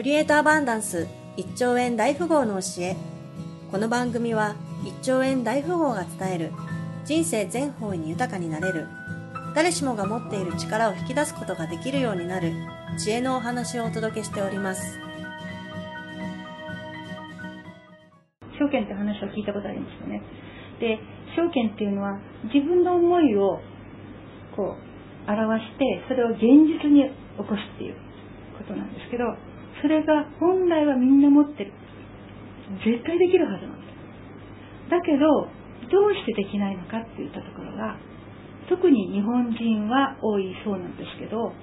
クリエイトアバンダンス1兆円大富豪の教え。この番組は1兆円大富豪が伝える、人生全方位に豊かになれる、誰しもが持っている力を引き出すことができるようになる知恵のお話をお届けしております。証券って話を聞いたことありますよね。で、証券っていうのは自分の思いをこう表して、それを現実に起こすっていうことなんですけど、それが本来はみんな持ってる、絶対できるはずなんです。だけどどうしてできないのかっていったところが、特に日本人は多いそうなんですけど、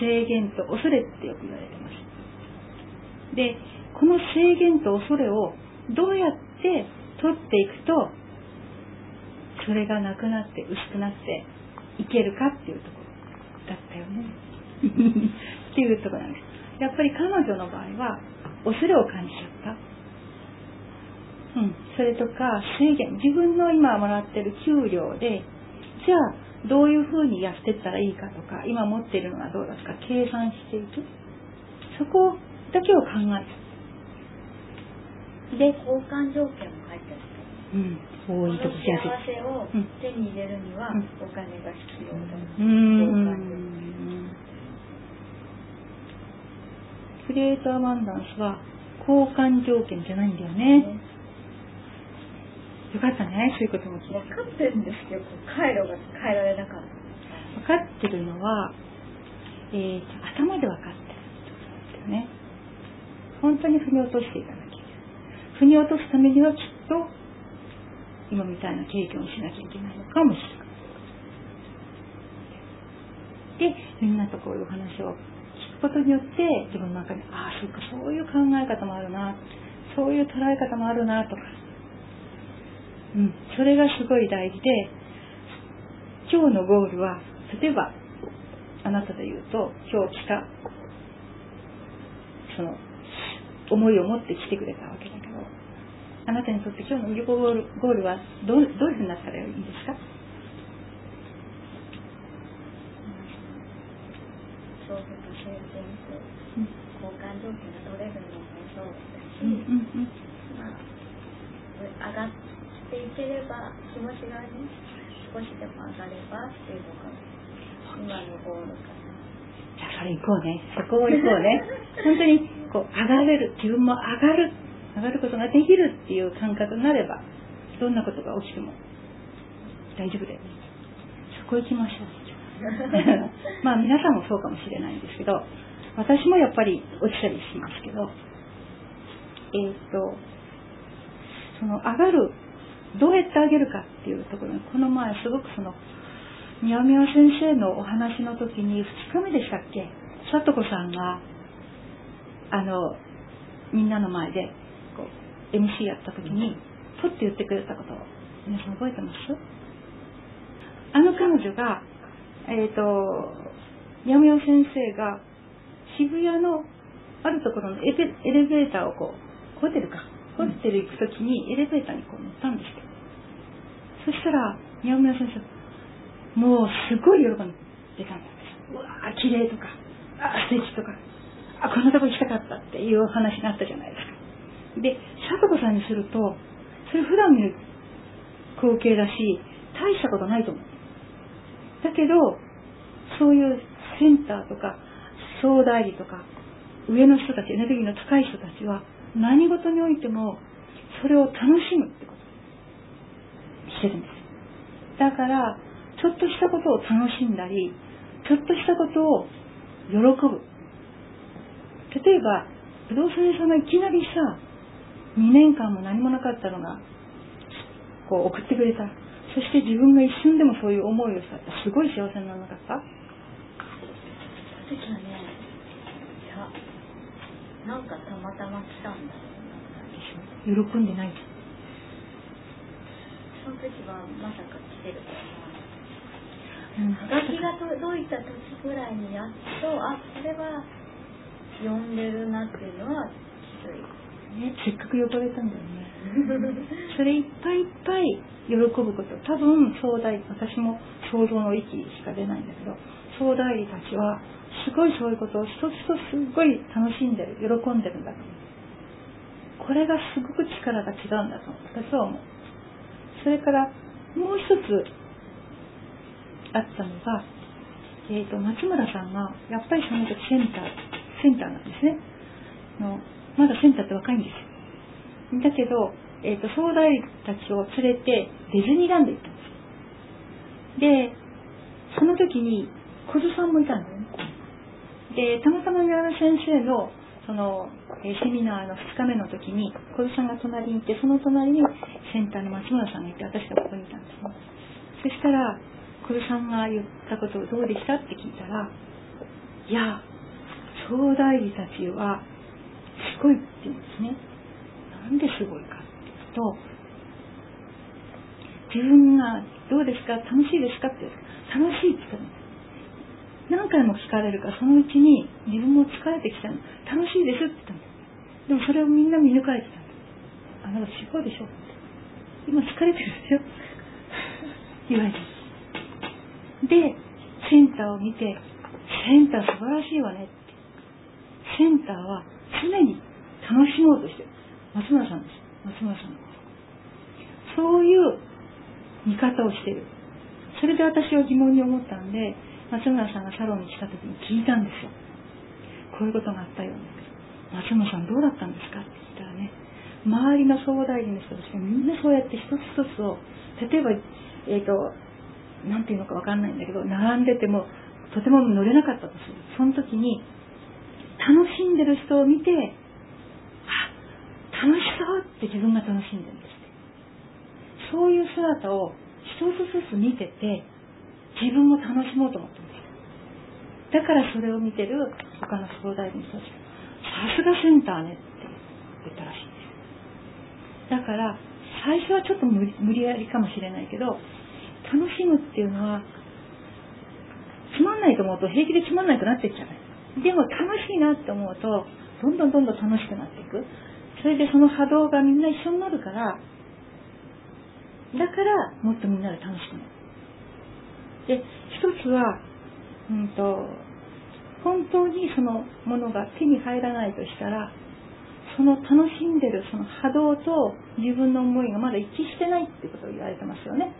制限と恐れってよく言われてます。で、この制限と恐れをどうやって取っていくと、それがなくなって薄くなっていけるかっていうところだったよねっていうところなんです。やっぱり彼女の場合は恐れを感じちゃった。それとか制限、自分の今もらってる給料で、じゃあどういうふうにやってったらいいかとか、今持ってるのはどうだとか計算していく、そこだけを考えて、で、交換条件も入ってますね。多いとこ幸せを手に入れるにはお金が必要だ。クリエイトアバンダンスは交換条件じゃないんだよね。よかったね、そういうことも聞いた。分かってるんですけど、回路が変えられなかった。分かってるのは、頭で分かってるってことですよね。本当に踏み落としていかない、腑に落とすためにはきっと今みたいな経験をしなきゃいけないのかもしれない。で、みんなとこういう話を聞くことによって、自分の中にああ、そうか、そういう考え方もあるな、そういう捉え方もあるなとか、それがすごい大事で、今日のゴールは、例えばあなたでいうと、今日来たその思いを持って来てくれたわけだけど、あなたにとって今日の旅行ゴールはどういうふうになったらいいですか？そういう経験と交換条件が取れるのもそうだし、上がっていければ、気持ちがね、少しでも上がればっていうのが今のゴールかな。じゃあそれ行こうね、そこも行こうね本当にこう上がれる、自分も上がることができるっていう感覚になれば、どんなことが起きても大丈夫です。そこ行きましょうまあ皆さんもそうかもしれないんですけど、私もやっぱり落ちたりしますけど、その上がる、どうやって上げるかっていうところに、この前すごくその宮宮先生のお話の時に、2日目でしたっけ、さとこさんがみんなの前でこう MC やった時にポッて言ってくれたことを皆さん覚えてます？彼女がやむよ先生が渋谷のあるところのエレベーターをこう、ホテル行く時にエレベーターにこう乗ったんですよ。そしたらやむよ先生、もうすごい喜んでたんです。うわー、綺麗とか、あ、素敵とか、あ、こんなとこ行きたかったっていうお話があったじゃないですか。で、さとこさんにすると、それ普段見る光景だし、大したことないと思う。だけど、そういうセンターとか総代理とか上の人たち、エネルギーの高い人たちは、何事においてもそれを楽しむってことしてるんです。だからちょっとしたことを楽しんだり、ちょっとしたことを喜ぶ。例えば不動産屋さんがいきなりさ、2年間も何もなかったのがこう送ってくれた。そして自分が一瞬でもそういう思いをしたって、すごい幸せにならなかった？その時はね、いや、なんかたまたま来たんだでしょ。喜んでない。その時はまさか来てると思う。ハガキが届いた時ぐらいにやっと、あ、それは呼んでるなっていうのはきついね。せっかく呼ばれたんだよね。それいっぱいいっぱい喜ぶこと、多分総代理、私も想像の域しか出ないんだけど、総代理たちはすごいそういうことを一つ一つすごい楽しんでる、喜んでるんだと思う。これがすごく力が違うんだと私は思う。それからもう一つあったのが、松村さんがやっぱりその時センターなんですね。まだセンターって若いんですよ。だけど、総代理たちを連れてディズニーランド行ったんです。で、その時に小津さんもいたんだよね。で、たまたま宮原先生のそのセミナーの2日目の時に小津さんが隣にいて、その隣にセンターの松村さんがいて、私がここにいたんですね。そしたら小津さんが言ったことをどうでしたって聞いたら、いや、総代理たちはすごいって言うんですね。なんですごいかって言うと、自分がどうですか、楽しいですかって言うと、楽しいって言ったの。何回も聞かれるから、そのうちに自分も疲れてきたの。楽しいですって言ったの。でもそれをみんな見抜かれてたの。あ、なんか違うでしょって、今疲れてるんですよ言われてます。で、センターを見て、センター素晴らしいわねって。センターは常に楽しもうとしてる松村さんです。松村さんのそういう見方をしてる。それで私は疑問に思ったんで、松村さんがサロンに来た時に聞いたんですよ。こういうことがあったような、松村さんどうだったんですかって言ったらね、周りの総代理の人たちがみんなそうやって一つ一つを、例えばなんていうのかわかんないんだけど、並んでてもとても乗れなかったとする。その時に楽しんでる人を見て、あ、楽しそうって自分が楽しんでるんですって。そういう姿を一つずつ見てて、自分も楽しもうと思ってます。だからそれを見てる他の総代理の人たち、さすがセンターねって言ったらしいんです。だから最初はちょっと無理やりかもしれないけど、楽しむっていうのはつまんないと思うと平気でつまんないくなっていっちゃう。でも楽しいなって思うと、どんどんどんどん楽しくなっていく。それでその波動がみんな一緒になるから、だからもっとみんなで楽しくなる。で、一つは、本当にそのものが手に入らないとしたら、その楽しんでるその波動と自分の思いがまだ一致してないってことを言われてますよね。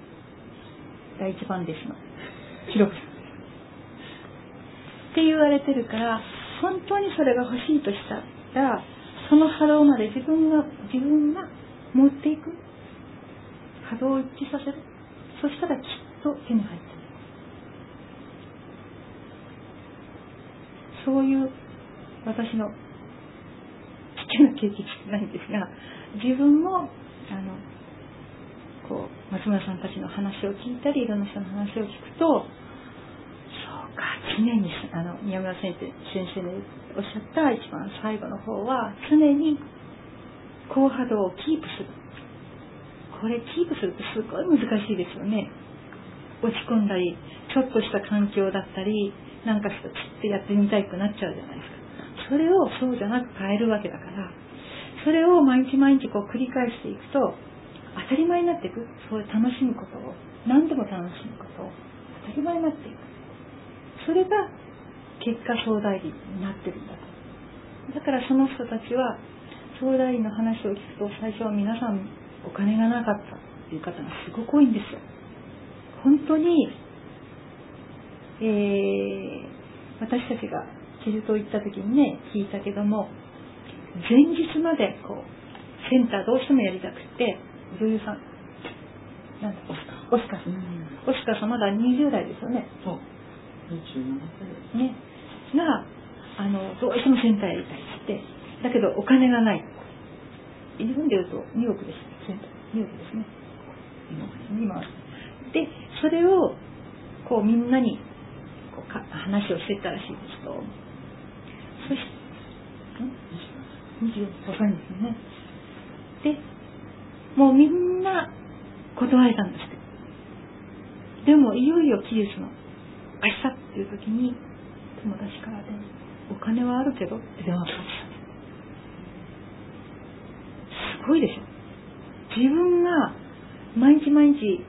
第一番弟子の広くって言われてるから、本当にそれが欲しいとしたら、その波動まで自分が持っていく、波動を一致させる。そしたらきっと手に入ってる。そういう私のちっちゃな経験じゃないんですが、自分もこう松村さんたちの話を聞いたり、いろんな人の話を聞くと、常に宮村先生のおっしゃった一番最後の方は、常に高波動をキープする。これキープするってすごい難しいですよね。落ち込んだり、ちょっとした環境だったりなんかしてつってやってみたくなっちゃうじゃないですか。それをそうじゃなく変えるわけだから、それを毎日毎日こう繰り返していくと当たり前になっていく。そういう楽しむことを、何でも楽しむことを当たり前になっていく。それが結果総代理になってるんだと。だからその人たちは総代理の話を聞くと、最初は皆さんお金がなかったっていう方がすごく多いんですよ。本当に、私たちがチルト行った時にね、聞いたけども、前日までこうセンターどうしてもやりたくて、女優さん、なんだ、オスカーさんまだ20代ですよね。そう、27ね、がどうしてもセンターやりたいって、だけどお金がない。日本でいうと2億です。センター2億ですね、今で。それをこうみんなにこう話をしてったらしいですと。そして25歳ですね。でもうみんな断れたんですって。でもいよいよ期日の明日っていう時に、友達からで、お金はあるけどって電話がかかってきた。すごいでしょ。自分が毎日毎日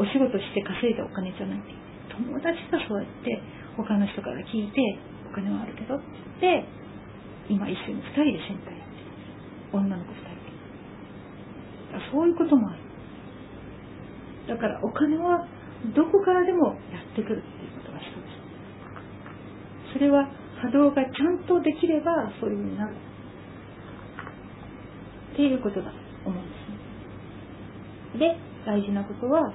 お仕事して稼いだお金じゃなくて、友達がそうやって他の人から聞いてお金はあるけどって言って、今一緒に2人でセンターやってる、女の子2人で。そういうこともある。だからお金はどこからでもやってくるっていうことが一つ。それは波動がちゃんとできればそういうふうになるっていうことだと思うんですね。で、大事なことは、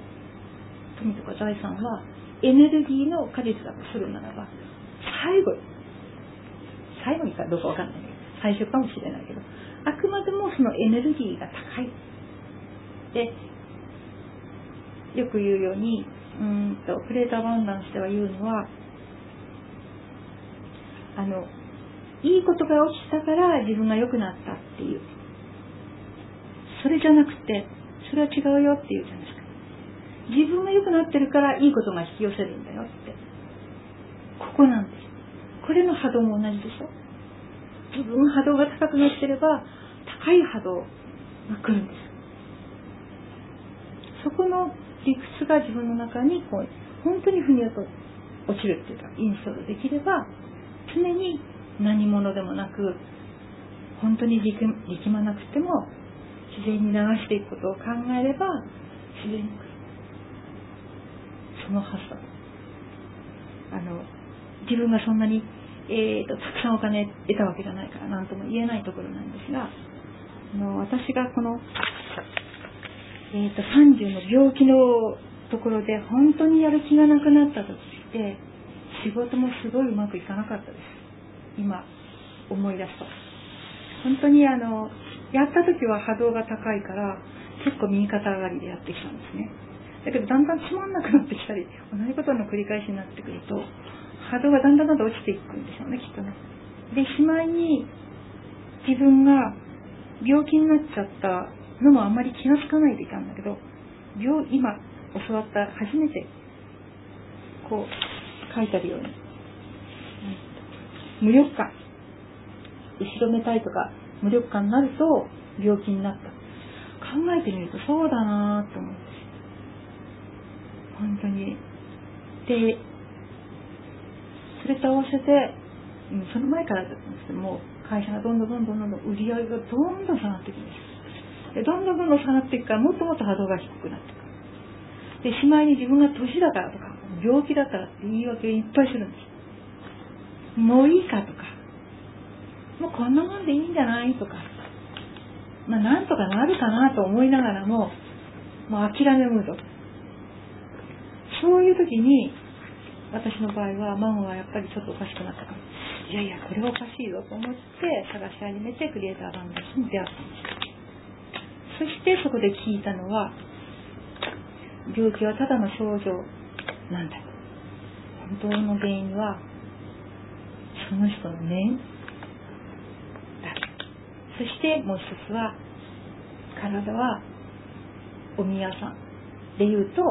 富とか財産はエネルギーの果実だとするならば、最後にかどうかわかんない、最初かもしれないけど、あくまでもそのエネルギーが高い。で、よく言うように、プレートアバンダンスでは言うのは、いいことが起きたから自分が良くなったっていう、それじゃなくて、それは違うよっていうじゃないですか。自分が良くなってるからいいことが引き寄せるんだよって、ここなんです。これの波動も同じでしょ。自分の波動が高くなってれば高い波動が来るんです。そこの理屈が自分の中にこう本当に腑に落ちるっていうか、インストールできれば、常に何者でもなく、本当に力まなくても自然に流していくことを考えれば自然に来る。その発想。自分がそんなに、たくさんお金得たわけじゃないから何とも言えないところなんですが、私がこの30の病気のところで本当にやる気がなくなった時って、仕事もすごいうまくいかなかったです。今思い出すと、本当にやった時は波動が高いから結構右肩上がりでやってきたんですね。だけどだんだんつまんなくなってきたり、同じことの繰り返しになってくると波動がだんだんだんだん落ちていくんでしょうね、きっとね。で、しまいに自分が病気になっちゃったのもあんまり気がつかないでいたんだけど、今教わった初めてこう書いてあるように、無力感、後ろめたいとか無力感になると病気になった。考えてみるとそうだなと思うんです、本当に。で、それと合わせて、その前からだったんですけども、会社がどんどん売り上げがどんどん下がっていくんです。どんどん下がっていくから、もっともっと波動が低くなってくる。で、しまいに自分が年だからとか病気だからって言い訳をいっぱいするんです。もういいかとか、もうこんなもんでいいんじゃないとか、まあなんとかなるかなと思いながらも、もう諦めムード。そういう時に私の場合は、ママはやっぱりちょっとおかしくなったから、いやいやこれはおかしいぞと思って探し始めて、クリエイターバンドに出会ったんです。そしてそこで聞いたのは、病気はただの症状なんだよ、本当の原因はその人の念だ。そしてもう一つは、体はお宮さんでいうと、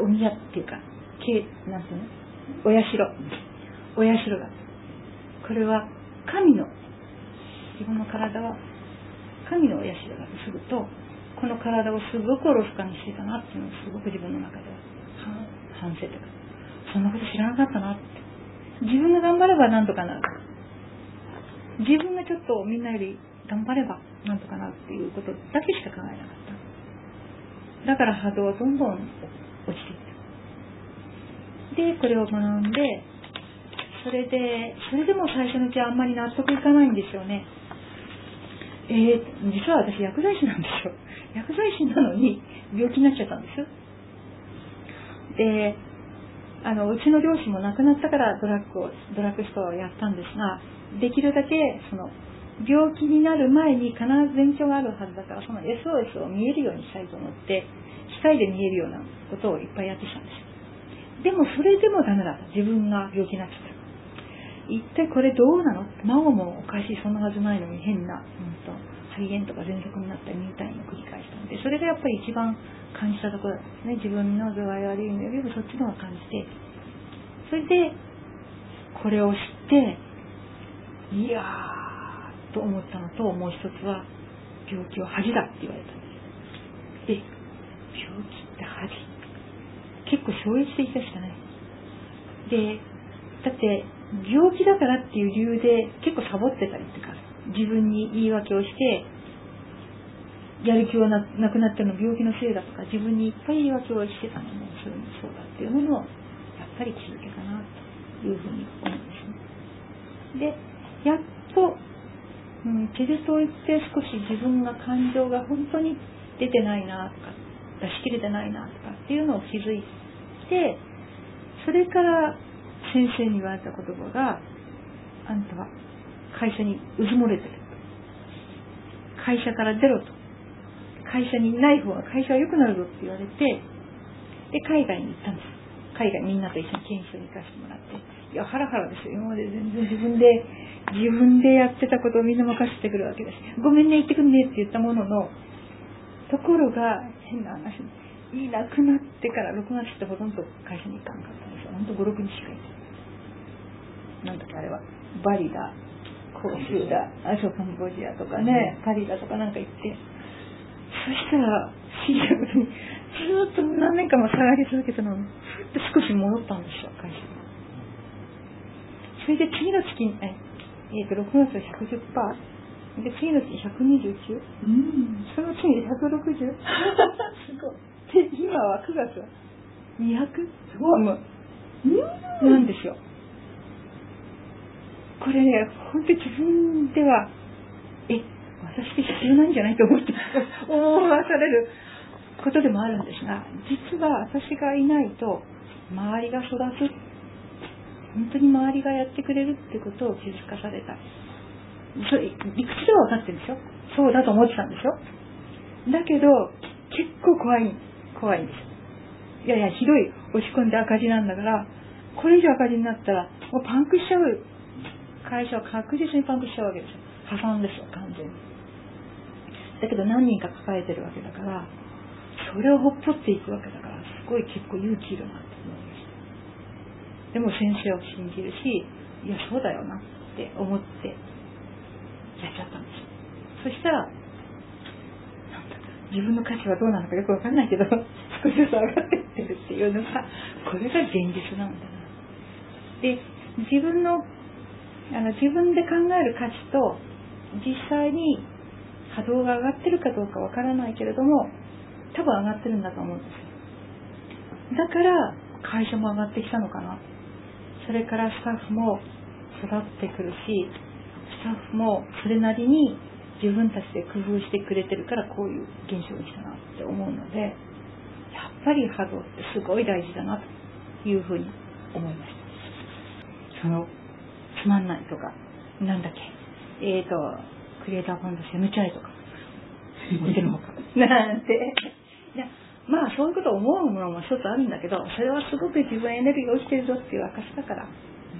お宮っていうか、なんていうの、お社だ。これは神の、自分の体は神のお社だとすると、この体をすごくおろそかにしてたなっていうのをすごく自分の中で反省とか、そんなこと知らなかったなって。自分が頑張ればなんとかなる、自分がちょっとみんなより頑張ればなんとかなるっていうことだけしか考えなかった。だから波動はどんどん落ちていった。で、これを学んで、それでも最初のうちはあんまり納得いかないんですよね。実は私薬剤師なんですよ。薬剤師なのに病気になっちゃったんです。で、うちの両親も亡くなったからドラッグストアをやったんですが、できるだけその病気になる前に必ず勉強があるはずだから、その SOS を見えるようにしたいと思って、機械で見えるようなことをいっぱいやってきたんです。でもそれでもダメだ、自分が病気になっちゃった、一体これどうなの、孫もおかしい、そんなはずないのに変な、肺炎とか喘息になったりみたいな繰り返したので、それがやっぱり一番感じたところだったんですね。自分の具合悪いのよりもそっちの方が感じて、それでこれを知って、いやーと思ったのと、もう一つは病気は恥だって言われたんです。病気って恥、結構衝撃的でしたね。で、だって病気だからっていう理由で結構サボってたりとか、自分に言い訳をしてやる気はなくなってるの病気のせいだとか、自分にいっぱい言い訳をしてたのもそれもそうだっていうものをやっぱり気づけたなというふうに思うんですね。で、やっと施術を行って少し自分が感情が本当に出てないなとか出し切れてないなとかっていうのを気づいて、それから先生に言われた言葉が、あんたは会社にうずもれてる、会社から出ろと、会社にいない方が会社は良くなるぞって言われて、で海外に行ったんです。海外みんなと一緒に研修に行かせてもらって、いやハラハラですよ。今まで全然自分でやってたことをみんな任せてくるわけだし、ごめんね行ってくんねって言ったものの、ところが変な話、いなくなってから6月ってほとんど会社に行かなかったんですよ。ほんと5、6日しか行ってない。なんだっけあれは、バリだ、広州だ、アショカンボジアとかね、パリだとかなんか行って、そしたら不思議なことにずっと何年間も下がり続けたのに、ふって少し戻ったんですよ、会社に。それで次の月に、6月は 110% で、次の月 129%、その次で 160% すごい。で、今は9月は200、すごいなんですよ。これね、本当に自分では私って必要ないんじゃないと思って思わされることでもあるんですが、実は私がいないと周りが育つ、本当に周りがやってくれるってことを気づかされた。それ理屈では分かってるんですよ。そうだと思ってたんですよ。だけど結構怖いんです。いやいや、ひどい押し込んで赤字なんだから、これ以上赤字になったらもうパンクしちゃう、会社は確実にパンクしちゃうわけですよ。破産ですよ、完全に。だけど何人か抱えてるわけだから、それをほっぽっていくわけだから、すごい結構勇気いるなって思いました。でも先生を信じるし、いやそうだよなって思ってやっちゃったんです。そしたら自分の価値はどうなのかよくわかんないけど、少しずつ上がっていってるっていうのが、これが現実なんだな。で、自分で考える価値と、実際に波動が上がってるかどうかわからないけれども、多分上がってるんだと思うんですよ。だから会社も上がってきたのかな。それからスタッフも育ってくるし、スタッフもそれなりに自分たちで工夫してくれてるから、こういう現象にしたなって思うので、やっぱり波動ってすごい大事だなというふうに思いました。そのつまんないとか、なんだっけ、クリエイターファンド責めちゃえとか言ってるのかなんて、いやまあそういうことを思うものも一つあるんだけど、それはすごく自分エネルギーが落ちてるぞっていう証だから、ど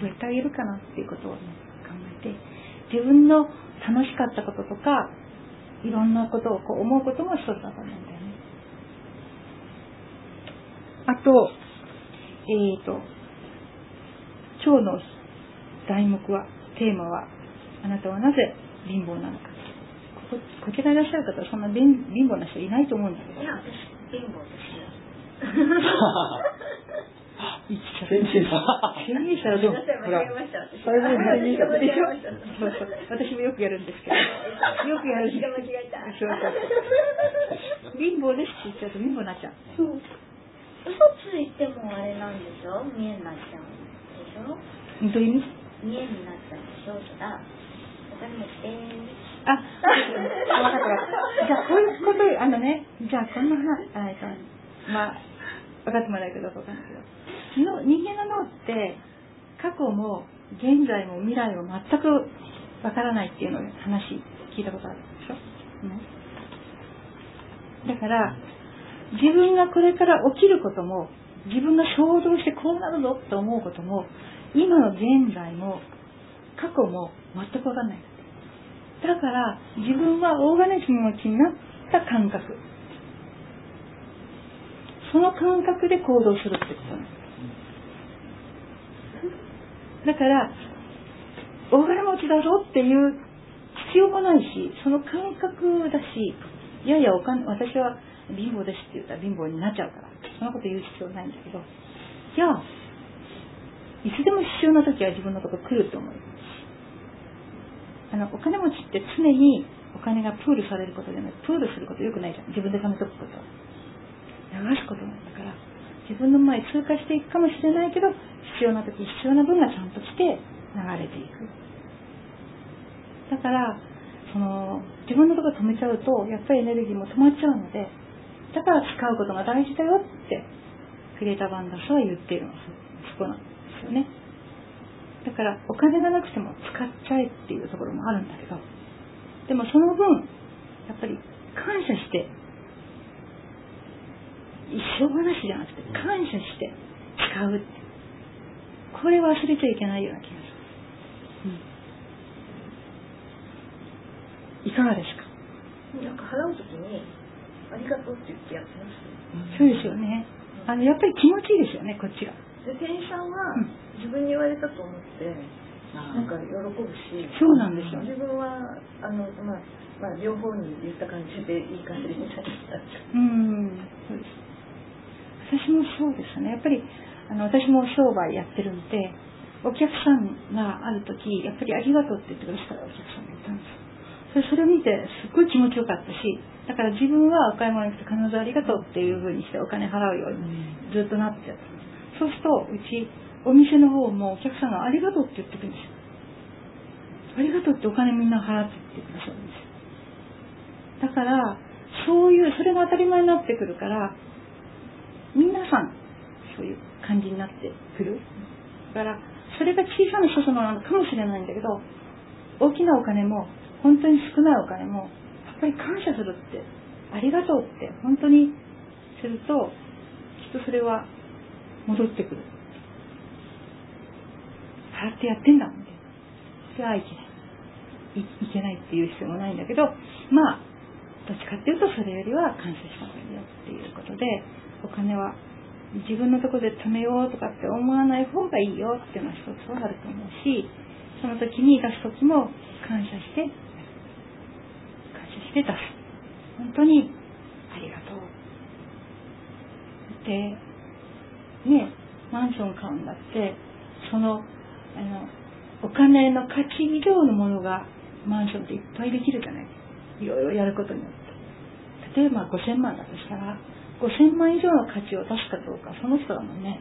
うやってあげるかなっていうことを、ね、考えて、自分の楽しかったこととか、いろんなことをこう思うことも一つだと思うんだよね。あと、今日の題目は、テーマは、あなたはなぜ貧乏なのか。こちらいらっしゃる方はそんな貧乏な人いないと思うんだけど。いや、私、貧乏ですよ。先生したらどうも私もよくやるんですけど、よくやるんですけど、貧乏ですって言っちゃうと貧乏になっちゃう。そう、嘘ついてもあれなんでしょ、見えになっちゃうんでしょ。どういう意味？見えになっちゃうんでしょ。ただ私もだからじゃあこういうこと、じゃあこんな話、まあ分かってもらえるかどうか分かんないけど、人間の脳って過去も現在も未来も全くわからないっていうのを話聞いたことあるでしょ、ね、だから自分がこれから起きることも、自分が衝動してこうなるぞと思うことも、今の現在も過去も全くわかんない。だから自分は大金持ちになった感覚、その感覚で行動するってことなんです。だから大金持ちだぞっていうしようもないし、その感覚だし、いやいやお金、私は貧乏ですって言ったら貧乏になっちゃうから、そんなこと言う必要ないんだけど、じゃあいつでも必要な時は自分のとこ来ると思う。お金持ちって常にお金がプールされることじゃない、プールすることよくないじゃん、自分で貯めとくこと、流すことなんだから、自分の前通過していくかもしれないけど、必要な時必要な分がちゃんと来て流れていく。だから自分のとこ止めちゃうとやっぱりエネルギーも止まっちゃうので、だから使うことが大事だよってクリエイター・バンダースは言っているの、そこなんですよね。だからお金がなくても使っちゃえっていうところもあるんだけど、でもその分やっぱり感謝して、一生話じゃなくて感謝して使うって、これ忘れちゃいけないような気がします、うん、いかがですか？なんか払うときにありがとうって言ってやってます、ね、そうですよね、うん、やっぱり気持ちいいですよね、こっちが。で店員さんは自分に言われたと思って、うん、なんか喜ぶし、そうなんですよ、自分はまあ、両方に言った感じでいい感じみたいな。そうです。私もそうですね。やっぱり私も商売やってるんで、お客さんがある時やっぱりありがとうって言ってくださるお客さんがいたんです。それを見てすっごい気持ちよかったし、だから自分はお買い物に行くと必ずありがとうっていう風にしてお金払うようにずっとなってた。そうするとうちお店の方もお客さんがありがとうって言ってくるんですよ。ありがとうってお金みんな払ってってくださるんですよ。だからそれが当たり前になってくるから、皆さんそういう感じになってくる。だからそれが小さな一つなのかもしれないんだけど、大きなお金も本当に少ないお金もやっぱり感謝するって、ありがとうって本当にすると、きっとそれは戻ってくる。払ってやってんだもんね。それはいけないっていう必要もないんだけど、まあどっちかっていうとそれよりは感謝した方がいいよっていうことで、お金は自分のところで貯めようとかって思わない方がいいよっていうのは一つはあると思うし、その時に出す時も感謝して出す。本当にありがとうでね、マンション買うんだってお金の価値以上のものがマンションっていっぱいできるじゃない、いろいろやることによって。例えば5000万だとしたら、5000万以上の価値を出すかどうかその人だもんね。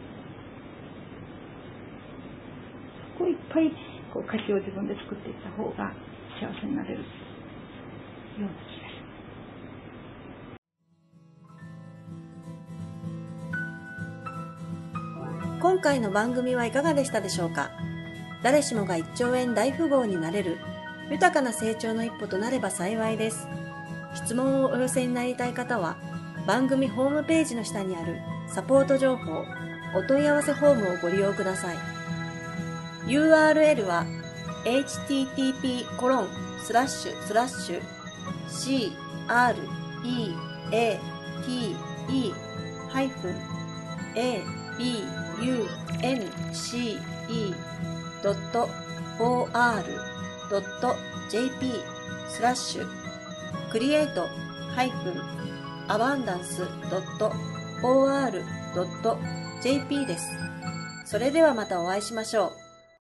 そこいっぱい価値を自分で作っていった方が幸せになれるような気がします。今回の番組はいかがでしたでしょうか。誰しもが1兆円大富豪になれる豊かな成長の一歩となれば幸いです。質問をお寄せになりたい方は、番組ホームページの下にあるサポート情報、お問い合わせフォームをご利用ください。 URL は create-abundance.or.jp です。それではまたお会いしましょう。